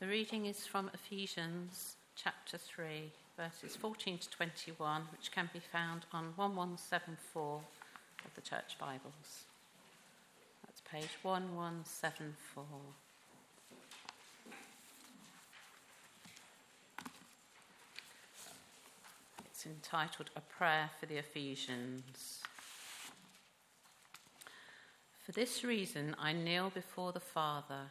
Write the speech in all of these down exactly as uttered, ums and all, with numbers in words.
The reading is from Ephesians chapter three, verses fourteen to twenty-one, which can be found on one one seven four of the Church Bibles. That's page one one seven four. It's entitled A Prayer for the Ephesians. For this reason I kneel before the Father,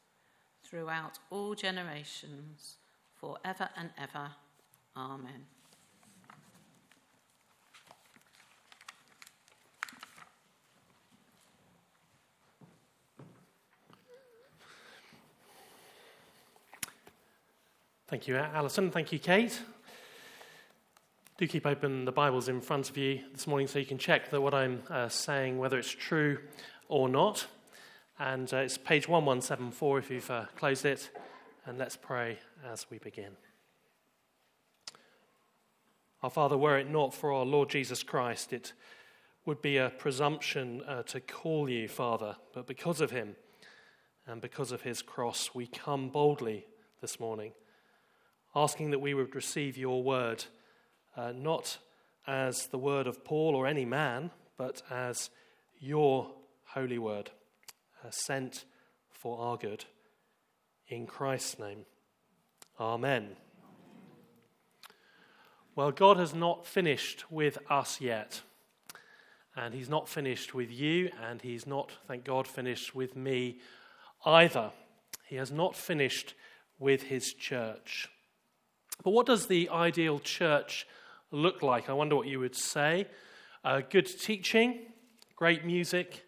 throughout all generations, forever and ever. Amen. Thank you, Alison. Thank you, Kate. Do keep open the Bibles in front of you this morning so you can check that what I'm uh, saying, whether it's true or not. And uh, it's page one one seven four if you've uh, closed it. And let's pray as we begin. Our Father, were it not for our Lord Jesus Christ, it would be a presumption uh, to call you Father. But because of him and because of his cross, we come boldly this morning, asking that we would receive your word, uh, not as the word of Paul or any man, but as your holy word, uh, sent for our good. In Christ's name, amen. Amen. Well, God has not finished with us yet, and he's not finished with you, and he's not, thank God, finished with me either. He has not finished with his church. But what does the ideal church look like? I wonder what you would say. Uh, good teaching, great music,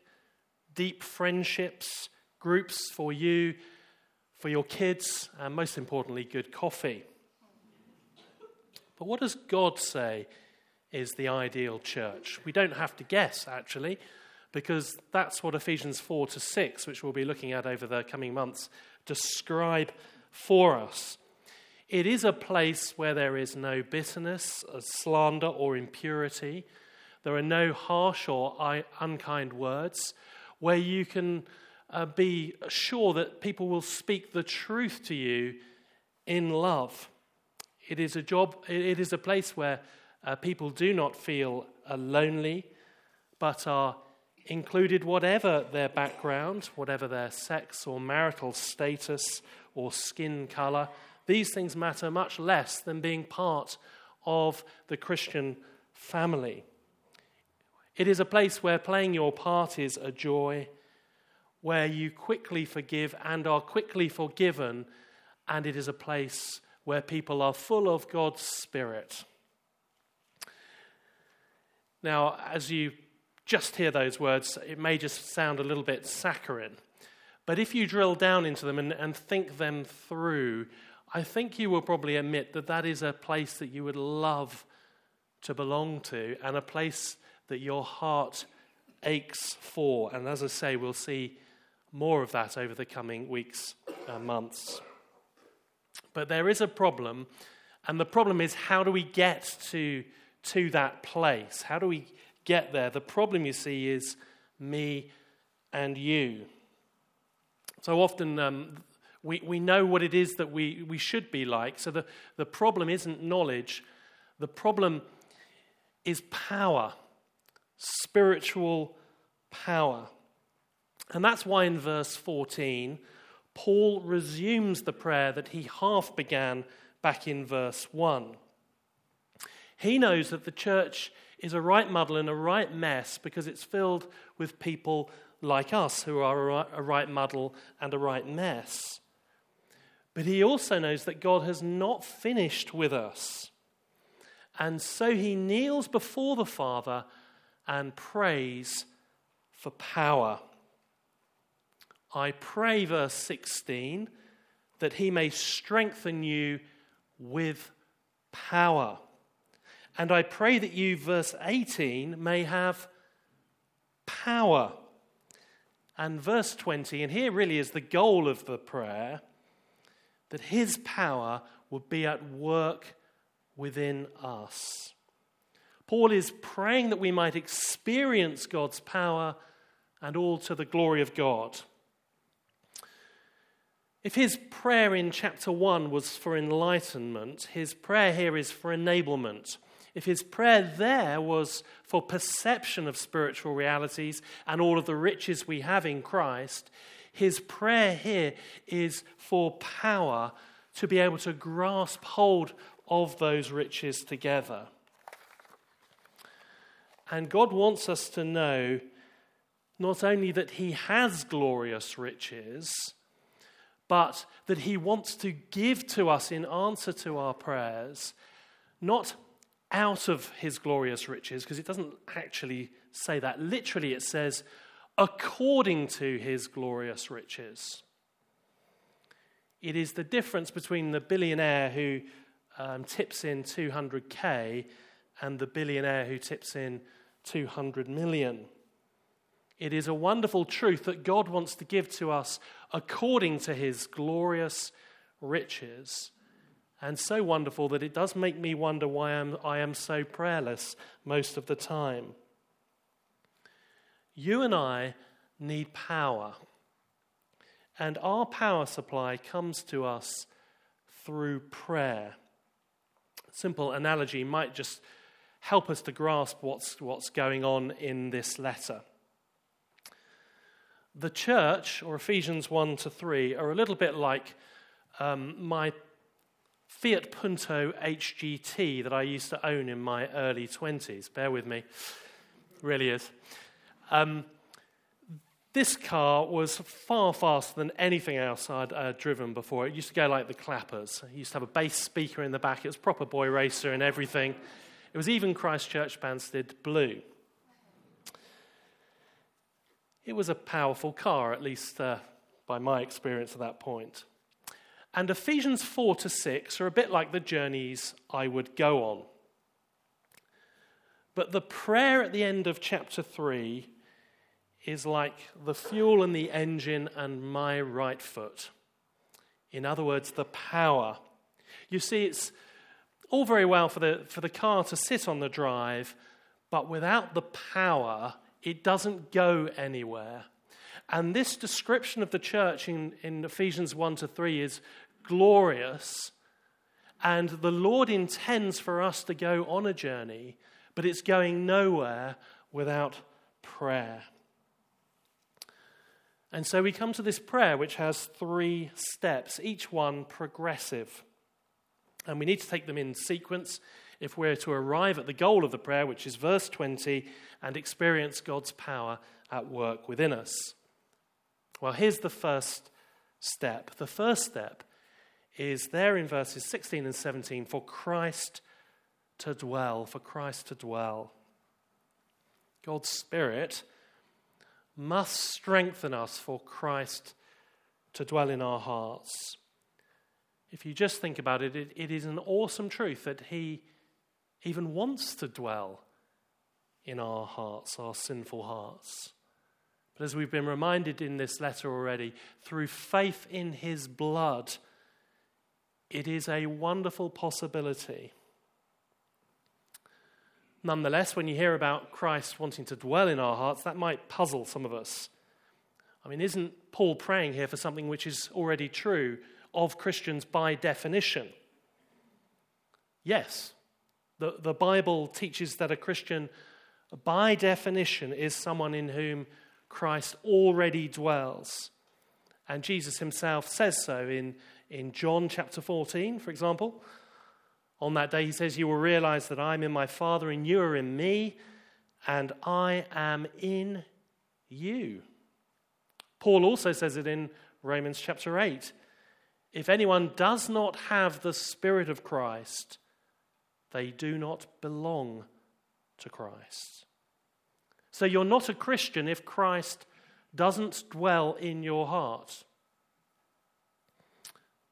deep friendships, groups for you, for your kids, and most importantly, good coffee. But what does God say is the ideal church? We don't have to guess, actually, because that's what Ephesians four to six, which we'll be looking at over the coming months, describe for us. It is a place where there is no bitterness, slander, or impurity. There are no harsh or unkind words, where you can uh, be sure that people will speak the truth to you in love. It is a job. It is a place where uh, people do not feel uh, lonely, but are included, whatever their background, whatever their sex or marital status or skin colour. These things matter much less than being part of the Christian family. It is a place where playing your part is a joy, where you quickly forgive and are quickly forgiven, and it is a place where people are full of God's Spirit. Now, as you just hear those words, it may just sound a little bit saccharine, but if you drill down into them and, and think them through, I think you will probably admit that that is a place that you would love to belong to, and a place that your heart aches for. And as I say, we'll see more of that over the coming weeks and months. But there is a problem, and the problem is, how do we get to, to that place? How do we get there? The problem, you see, is me and you. So often... Um, We we know what it is that we, we should be like. So the, the problem isn't knowledge. The problem is power, spiritual power. And that's why in verse fourteen, Paul resumes the prayer that he half began back in verse one. He knows that the church is a right muddle and a right mess because it's filled with people like us who are a right muddle and a right mess. But he also knows that God has not finished with us. And so he kneels before the Father and prays for power. I pray, verse sixteen, that he may strengthen you with power. And I pray that you, verse eighteen, may have power. And verse twenty, and here really is the goal of the prayer, that his power would be at work within us. Paul is praying that we might experience God's power, and all to the glory of God. If his prayer in chapter one was for enlightenment, his prayer here is for enablement. If his prayer there was for perception of spiritual realities and all of the riches we have in Christ, his prayer here is for power to be able to grasp hold of those riches together. And God wants us to know not only that he has glorious riches, but that he wants to give to us in answer to our prayers, not out of his glorious riches, because it doesn't actually say that. Literally, it says, according to his glorious riches. It is the difference between the billionaire who um, tips in two hundred K and the billionaire who tips in two hundred million. It is a wonderful truth that God wants to give to us according to his glorious riches. And so wonderful that it does make me wonder why I'm, I am so prayerless most of the time. You and I need power. And our power supply comes to us through prayer. A simple analogy might just help us to grasp what's, what's going on in this letter. The church, or Ephesians one to three, are a little bit like um, my Fiat Punto H G T that I used to own in my early twenties. Bear with me, it really is. Um, this car was far faster than anything else I'd uh, driven before. It used to go like the clappers. It used to have a bass speaker in the back. It was proper boy racer and everything. It was even Christchurch-Banstead blue. It was a powerful car, at least uh, by my experience at that point. And Ephesians four to six are a bit like the journeys I would go on. But the prayer at the end of chapter three is like the fuel in the engine and my right foot. In other words, the power. You see, it's all very well for the, for the car to sit on the drive, but without the power, it doesn't go anywhere. And this description of the church in, in Ephesians one to three is glorious. And the Lord intends for us to go on a journey, but it's going nowhere without prayer. And so we come to this prayer, which has three steps, each one progressive. And we need to take them in sequence if we're to arrive at the goal of the prayer, which is verse twenty, and experience God's power at work within us. Well, here's the first step. The first step is there in verses sixteen and seventeen, for Christ to dwell, for Christ to dwell. God's Spirit must strengthen us for Christ to dwell in our hearts. If you just think about it, it, it is an awesome truth that he even wants to dwell in our hearts, our sinful hearts. But as we've been reminded in this letter already, through faith in his blood, it is a wonderful possibility. Nonetheless, when you hear about Christ wanting to dwell in our hearts, that might puzzle some of us. I mean, isn't Paul praying here for something which is already true of Christians by definition? Yes, the, the Bible teaches that a Christian, by definition, is someone in whom Christ already dwells. And Jesus himself says so in, in John chapter fourteen, for example. On that day, he says, you will realize that I'm in my Father and you are in me and I am in you. Paul also says it in Romans chapter eight. If anyone does not have the Spirit of Christ, they do not belong to Christ. So you're not a Christian if Christ doesn't dwell in your heart.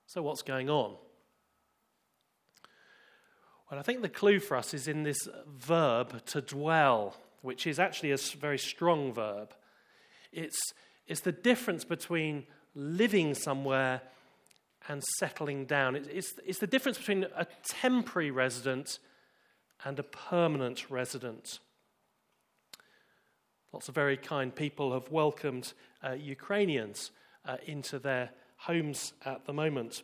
So what's going on? Well, I think the clue for us is in this verb to dwell, which is actually a very strong verb. It's, it's the difference between living somewhere and settling down. It's, it's, it's the difference between a temporary resident and a permanent resident. Lots of very kind people have welcomed uh, Ukrainians uh, into their homes at the moment.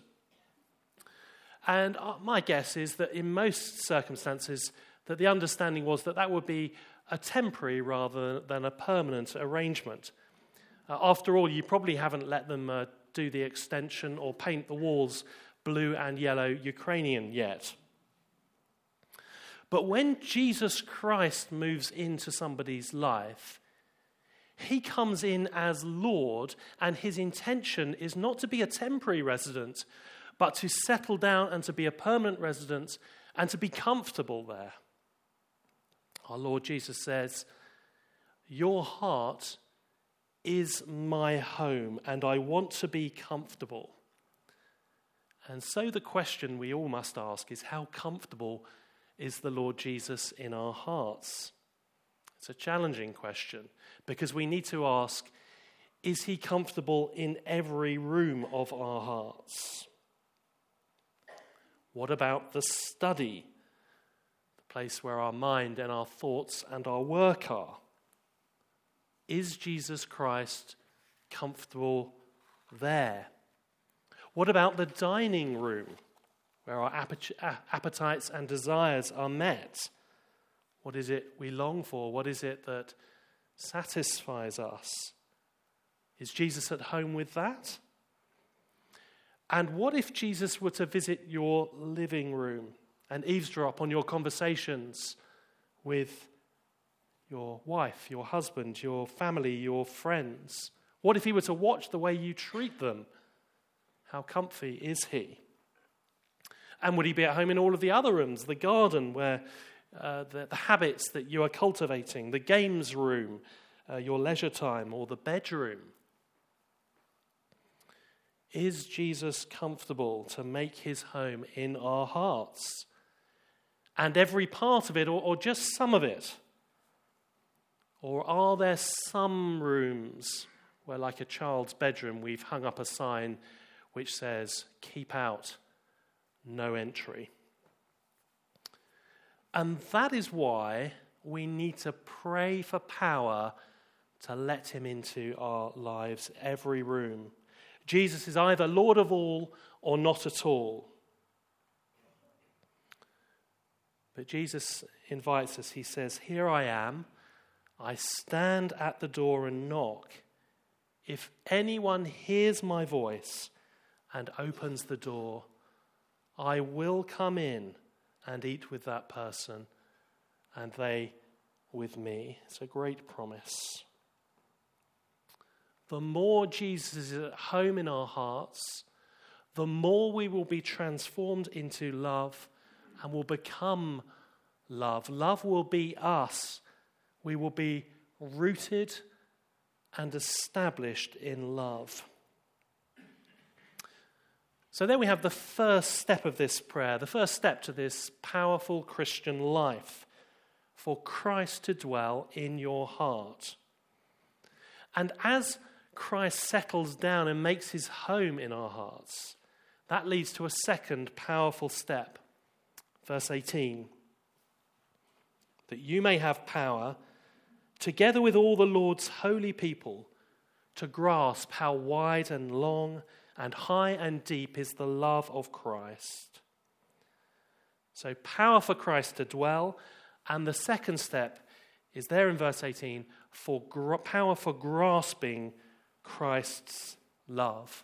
And uh, my guess is that in most circumstances that the understanding was that that would be a temporary rather than a permanent arrangement. Uh, after all, you probably haven't let them uh, do the extension or paint the walls blue and yellow Ukrainian yet. But when Jesus Christ moves into somebody's life, he comes in as Lord, and his intention is not to be a temporary resident, but to settle down and to be a permanent resident and to be comfortable there. Our Lord Jesus says, your heart is my home, and I want to be comfortable. And so the question we all must ask is, how comfortable is the Lord Jesus in our hearts? It's a challenging question because we need to ask, is he comfortable in every room of our hearts? What about the study, the place where our mind and our thoughts and our work are? Is Jesus Christ comfortable there? What about the dining room, where our appetites and desires are met? What is it we long for? What is it that satisfies us? Is Jesus at home with that? And what if Jesus were to visit your living room and eavesdrop on your conversations with your wife, your husband, your family, your friends? What if he were to watch the way you treat them? How comfy is he? And would he be at home in all of the other rooms, the garden where uh, the, the habits that you are cultivating, the games room, uh, your leisure time, or the bedroom? Is Jesus comfortable to make his home in our hearts? And every part of it, or, or just some of it? Or are there some rooms where, like a child's bedroom, we've hung up a sign which says, keep out, no entry? And that is why we need to pray for power to let him into our lives, every room. Jesus is either Lord of all or not at all. But Jesus invites us, he says, here I am, I stand at the door and knock. If anyone hears my voice and opens the door, I will come in and eat with that person, and they with me. It's a great promise. The more Jesus is at home in our hearts, the more we will be transformed into love and will become love. Love will be us. We will be rooted and established in love. So there we have the first step of this prayer, the first step to this powerful Christian life, for Christ to dwell in your heart. And as Christ settles down and makes his home in our hearts, that leads to a second powerful step. Verse eighteen, that you may have power, together with all the Lord's holy people, to grasp how wide and long and high and deep is the love of Christ. So power for Christ to dwell. And the second step is there in verse eighteen, for gr- power for grasping Christ's love.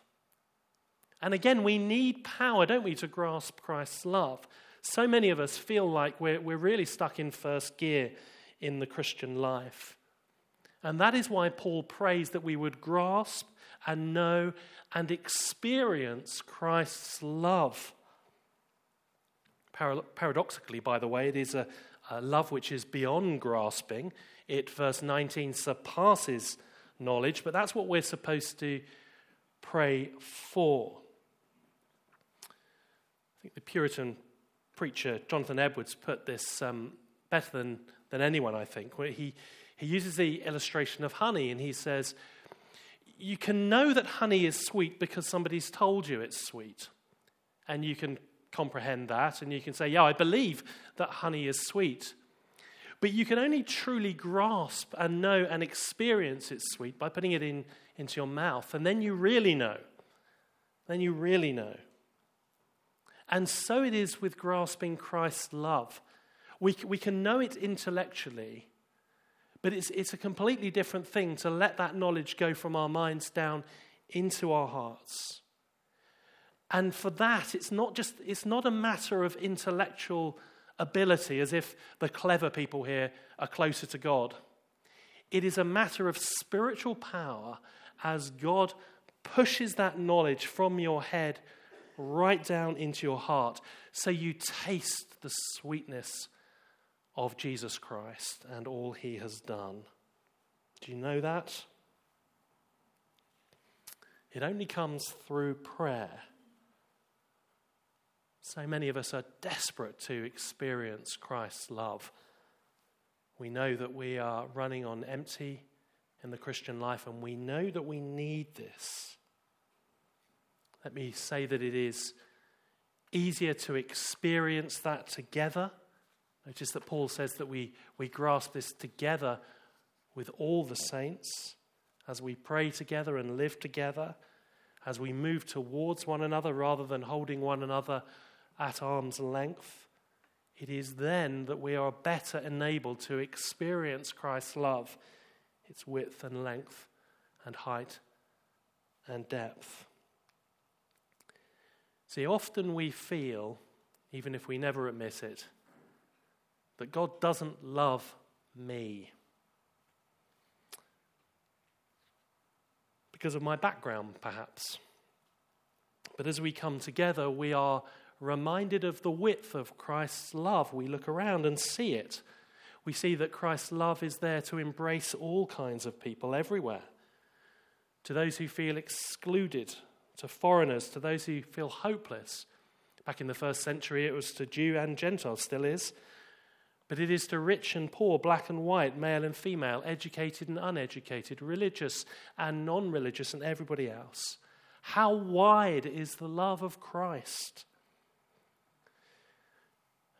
And again, we need power, don't we, to grasp Christ's love. So many of us feel like we're, we're really stuck in first gear in the Christian life. And that is why Paul prays that we would grasp and know and experience Christ's love. Paradoxically, by the way, it is a, a love which is beyond grasping. It, verse nineteen, surpasses knowledge, but that's what we're supposed to pray for. I think the Puritan preacher Jonathan Edwards put this um, better than, than anyone, I think, where he, he uses the illustration of honey, and he says, you can know that honey is sweet because somebody's told you it's sweet, and you can comprehend that, and you can say, yeah, I believe that honey is sweet. But you can only truly grasp and know and experience its sweet by putting it in into your mouth, and then you really know. Then you really know. And so it is with grasping Christ's love. We, we can know it intellectually, but it's, it's a completely different thing to let that knowledge go from our minds down into our hearts. And for that, it's not just it's not a matter of intellectual ability, as if the clever people here are closer to God. It is a matter of spiritual power as God pushes that knowledge from your head right down into your heart, so you taste the sweetness of Jesus Christ and all he has done. Do you know that? It only comes through prayer. So many of us are desperate to experience Christ's love. We know that we are running on empty in the Christian life, and we know that we need this. Let me say that it is easier to experience that together. Notice that Paul says that we, we grasp this together with all the saints as we pray together and live together, as we move towards one another rather than holding one another at arm's length. It is then that we are better enabled to experience Christ's love, its width and length and height and depth. See, often we feel, even if we never admit it, that God doesn't love me because of my background, perhaps. But as we come together, we are reminded of the width of Christ's love. We look around and see it. We see that Christ's love is there to embrace all kinds of people everywhere. To those who feel excluded, to foreigners, to those who feel hopeless. Back in the first century, it was to Jew and Gentile, still is. But it is to rich and poor, black and white, male and female, educated and uneducated, religious and non-religious, and everybody else. How wide is the love of Christ?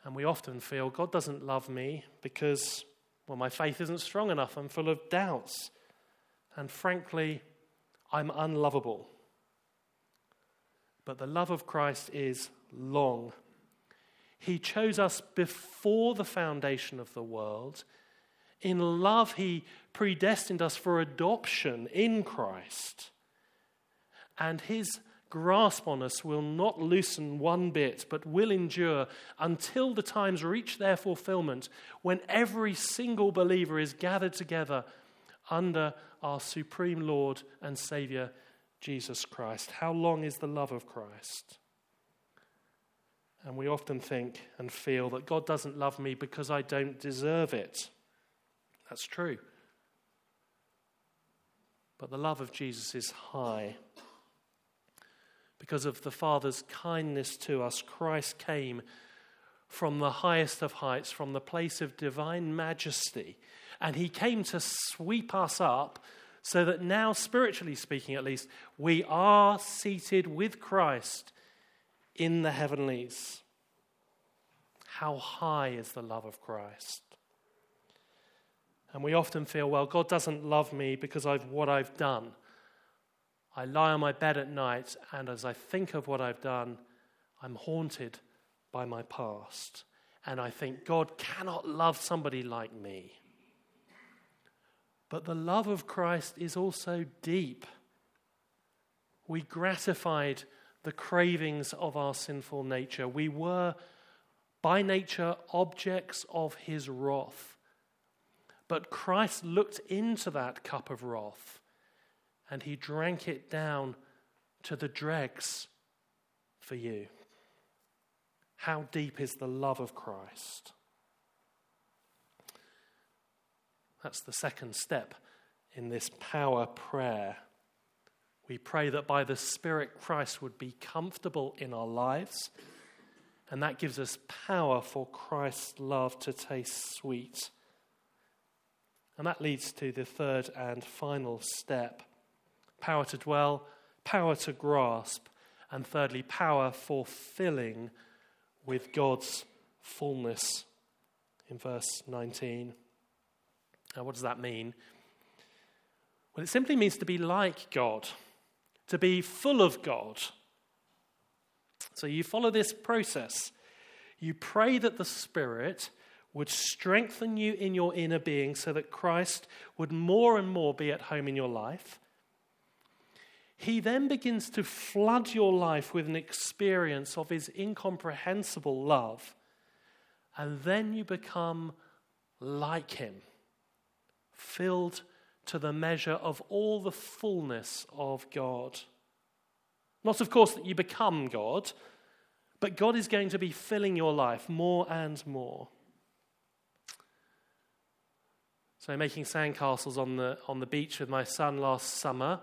And we often feel God doesn't love me because, well, my faith isn't strong enough. I'm full of doubts. And frankly, I'm unlovable. But the love of Christ is long. He chose us before the foundation of the world. In love, he predestined us for adoption in Christ. And his grasp on us will not loosen one bit, but will endure until the times reach their fulfillment, when every single believer is gathered together under our supreme Lord and Saviour, Jesus Christ. How long is the love of Christ? And we often think and feel that God doesn't love me because I don't deserve it. That's true. But the love of Jesus is high. Because of the Father's kindness to us, Christ came from the highest of heights, from the place of divine majesty. And he came to sweep us up so that now, spiritually speaking at least, we are seated with Christ in the heavenlies. How high is the love of Christ? And we often feel, well, God doesn't love me because of what I've done. I lie on my bed at night, and as I think of what I've done, I'm haunted by my past. And I think God cannot love somebody like me. But the love of Christ is also deep. We gratified the cravings of our sinful nature. We were by nature objects of his wrath. But Christ looked into that cup of wrath and he drank it down to the dregs for you. How deep is the love of Christ? That's the second step in this power prayer. We pray that by the Spirit Christ would be comfortable in our lives, and that gives us power for Christ's love to taste sweet. And that leads to the third and final step. Power to dwell, power to grasp, and thirdly, power for filling with God's fullness in verse nineteen. Now, what does that mean? Well, it simply means to be like God, to be full of God. So you follow this process. You pray that the Spirit would strengthen you in your inner being so that Christ would more and more be at home in your life. He then begins to flood your life with an experience of his incomprehensible love, and then you become like him, filled to the measure of all the fullness of God. Not, of course, that you become God, but God is going to be filling your life more and more. So making sandcastles on the on the beach with my son last summer,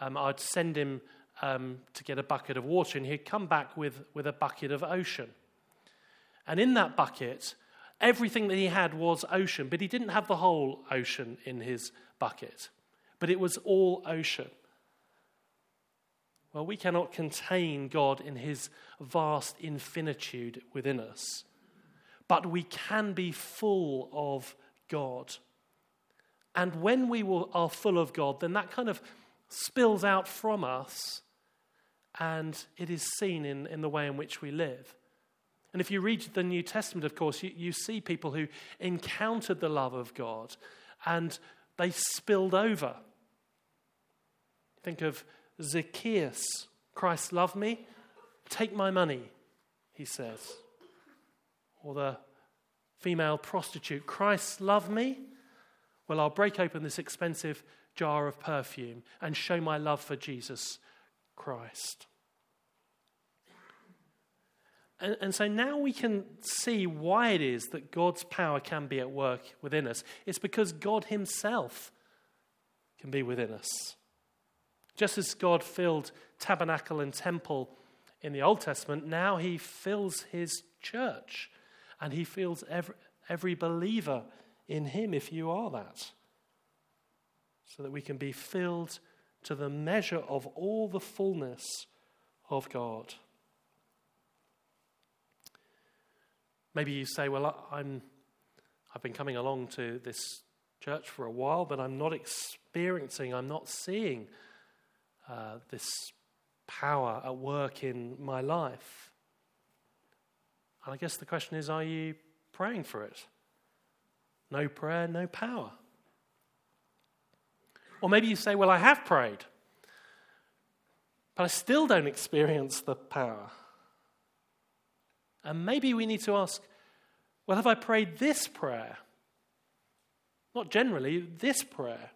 um, I'd send him um, to get a bucket of water, and he'd come back with, with a bucket of ocean. And in that bucket, everything that he had was ocean, but he didn't have the whole ocean in his bucket. But it was all ocean. Well, we cannot contain God in his vast infinitude within us, but we can be full of God. And when we will, are full of God, then that kind of spills out from us, and it is seen in, in the way in which we live. And if you read the New Testament, of course, you, you see people who encountered the love of God and they spilled over. Think of Zacchaeus. Christ loved me, take my money, he says. Or the female prostitute. Christ loved me, well, I'll break open this expensive jar of perfume and show my love for Jesus Christ. And, and so now we can see why it is that God's power can be at work within us. It's because God himself can be within us. Just as God filled tabernacle and temple in the Old Testament, now he fills his church, and he fills every, every believer in him, if you are that, so that we can be filled to the measure of all the fullness of God. Maybe you say, well, I'm, I've been coming along to this church for a while, but I'm not experiencing, I'm not seeing uh, this power at work in my life. And I guess the question is, are you praying for it? No prayer, no power. Or maybe you say, well, I have prayed, but I still don't experience the power. And maybe we need to ask, well, have I prayed this prayer? Not generally, this prayer.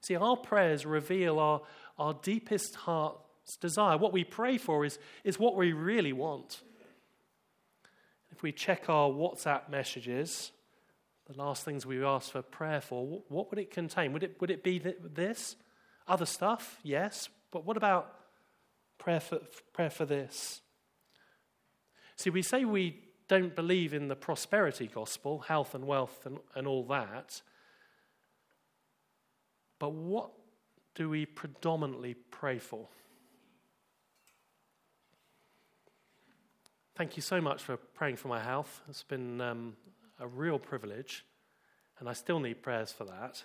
See, our prayers reveal our, our deepest heart's desire. What we pray for is, is what we really want. If we check our WhatsApp messages, the last things we've asked for prayer for, what would it contain? Would it, would it be th- this? Other stuff? Yes. But what about prayer for, prayer for this? See, we say we don't believe in the prosperity gospel, health and wealth and, and all that. But what do we predominantly pray for? Thank you so much for praying for my health. It's been um, a real privilege, and I still need prayers for that.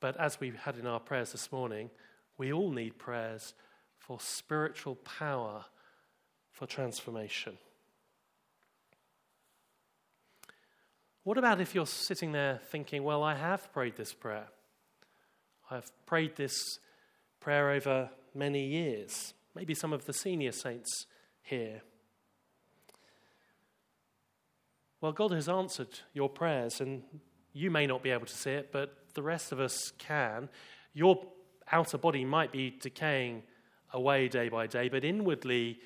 But as we had in our prayers this morning, we all need prayers for spiritual power, for transformation. What about if you're sitting there thinking, well, I have prayed this prayer. I've prayed this prayer over many years. Maybe some of the senior saints here. well, God has answered your prayers, and you may not be able to see it, but the rest of us can. Your outer body might be decaying away day by day, but inwardly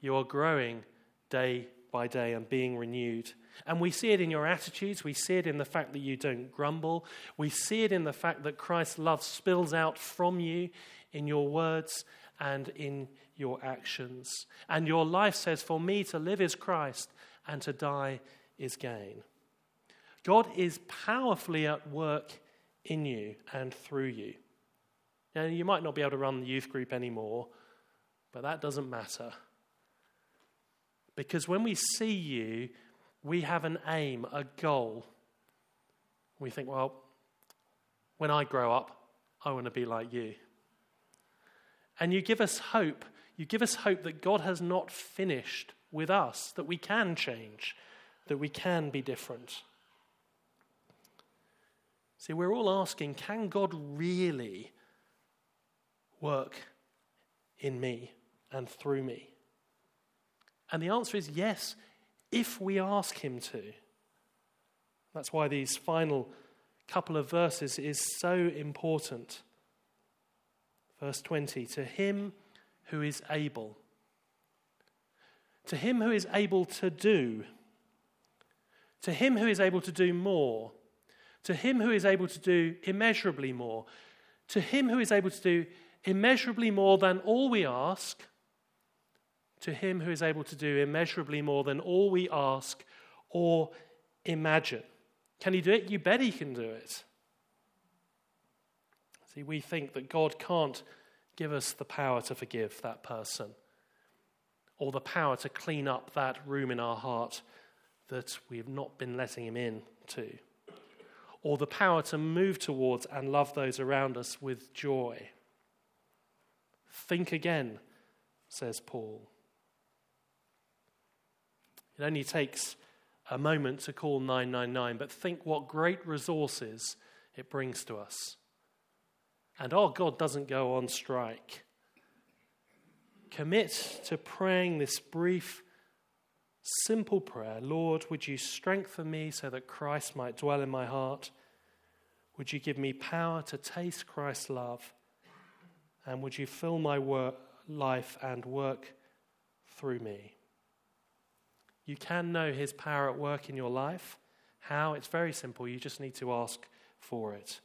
you are growing day by day and being renewed. And we see it in your attitudes. We see it in the fact that you don't grumble. We see it in the fact that Christ's love spills out from you in your words and in your actions. And your life says, for me to live is Christ and to die is gain. God is powerfully at work in you and through you. Now, you might not be able to run the youth group anymore, but that doesn't matter. Because when we see you, we have an aim, a goal. We think, well, when I grow up, I want to be like you. And you give us hope. You give us hope that God has not finished with us, that we can change, that we can be different. See, we're all asking, can God really work in me and through me? And the answer is yes, if we ask him to. That's why these final couple of verses is so important. Verse twenty, to him who is able. To him who is able to do. To him who is able to do more. To him who is able to do immeasurably more. To him who is able to do immeasurably more than all we ask. To him who is able to do immeasurably more than all we ask or imagine. Can he do it? You bet he can do it. See, we think that God can't give us the power to forgive that person or the power to clean up that room in our heart that we have not been letting him in to, or the power to move towards and love those around us with joy. Think again, says Paul. It only takes a moment to call nine nine nine, but think what great resources it brings to us. And our God doesn't go on strike. Commit to praying this brief, simple prayer. Lord, would you strengthen me so that Christ might dwell in my heart? Would you give me power to taste Christ's love? And would you fill my work, life and work through me? You can know his power at work in your life. How? It's very simple. You just need to ask for it.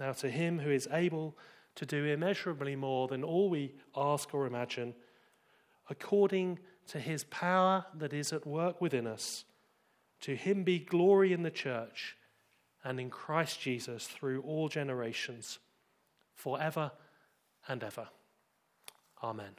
Now to him who is able to do immeasurably more than all we ask or imagine, according to his power that is at work within us, to him be glory in the church and in Christ Jesus through all generations, forever and ever. Amen.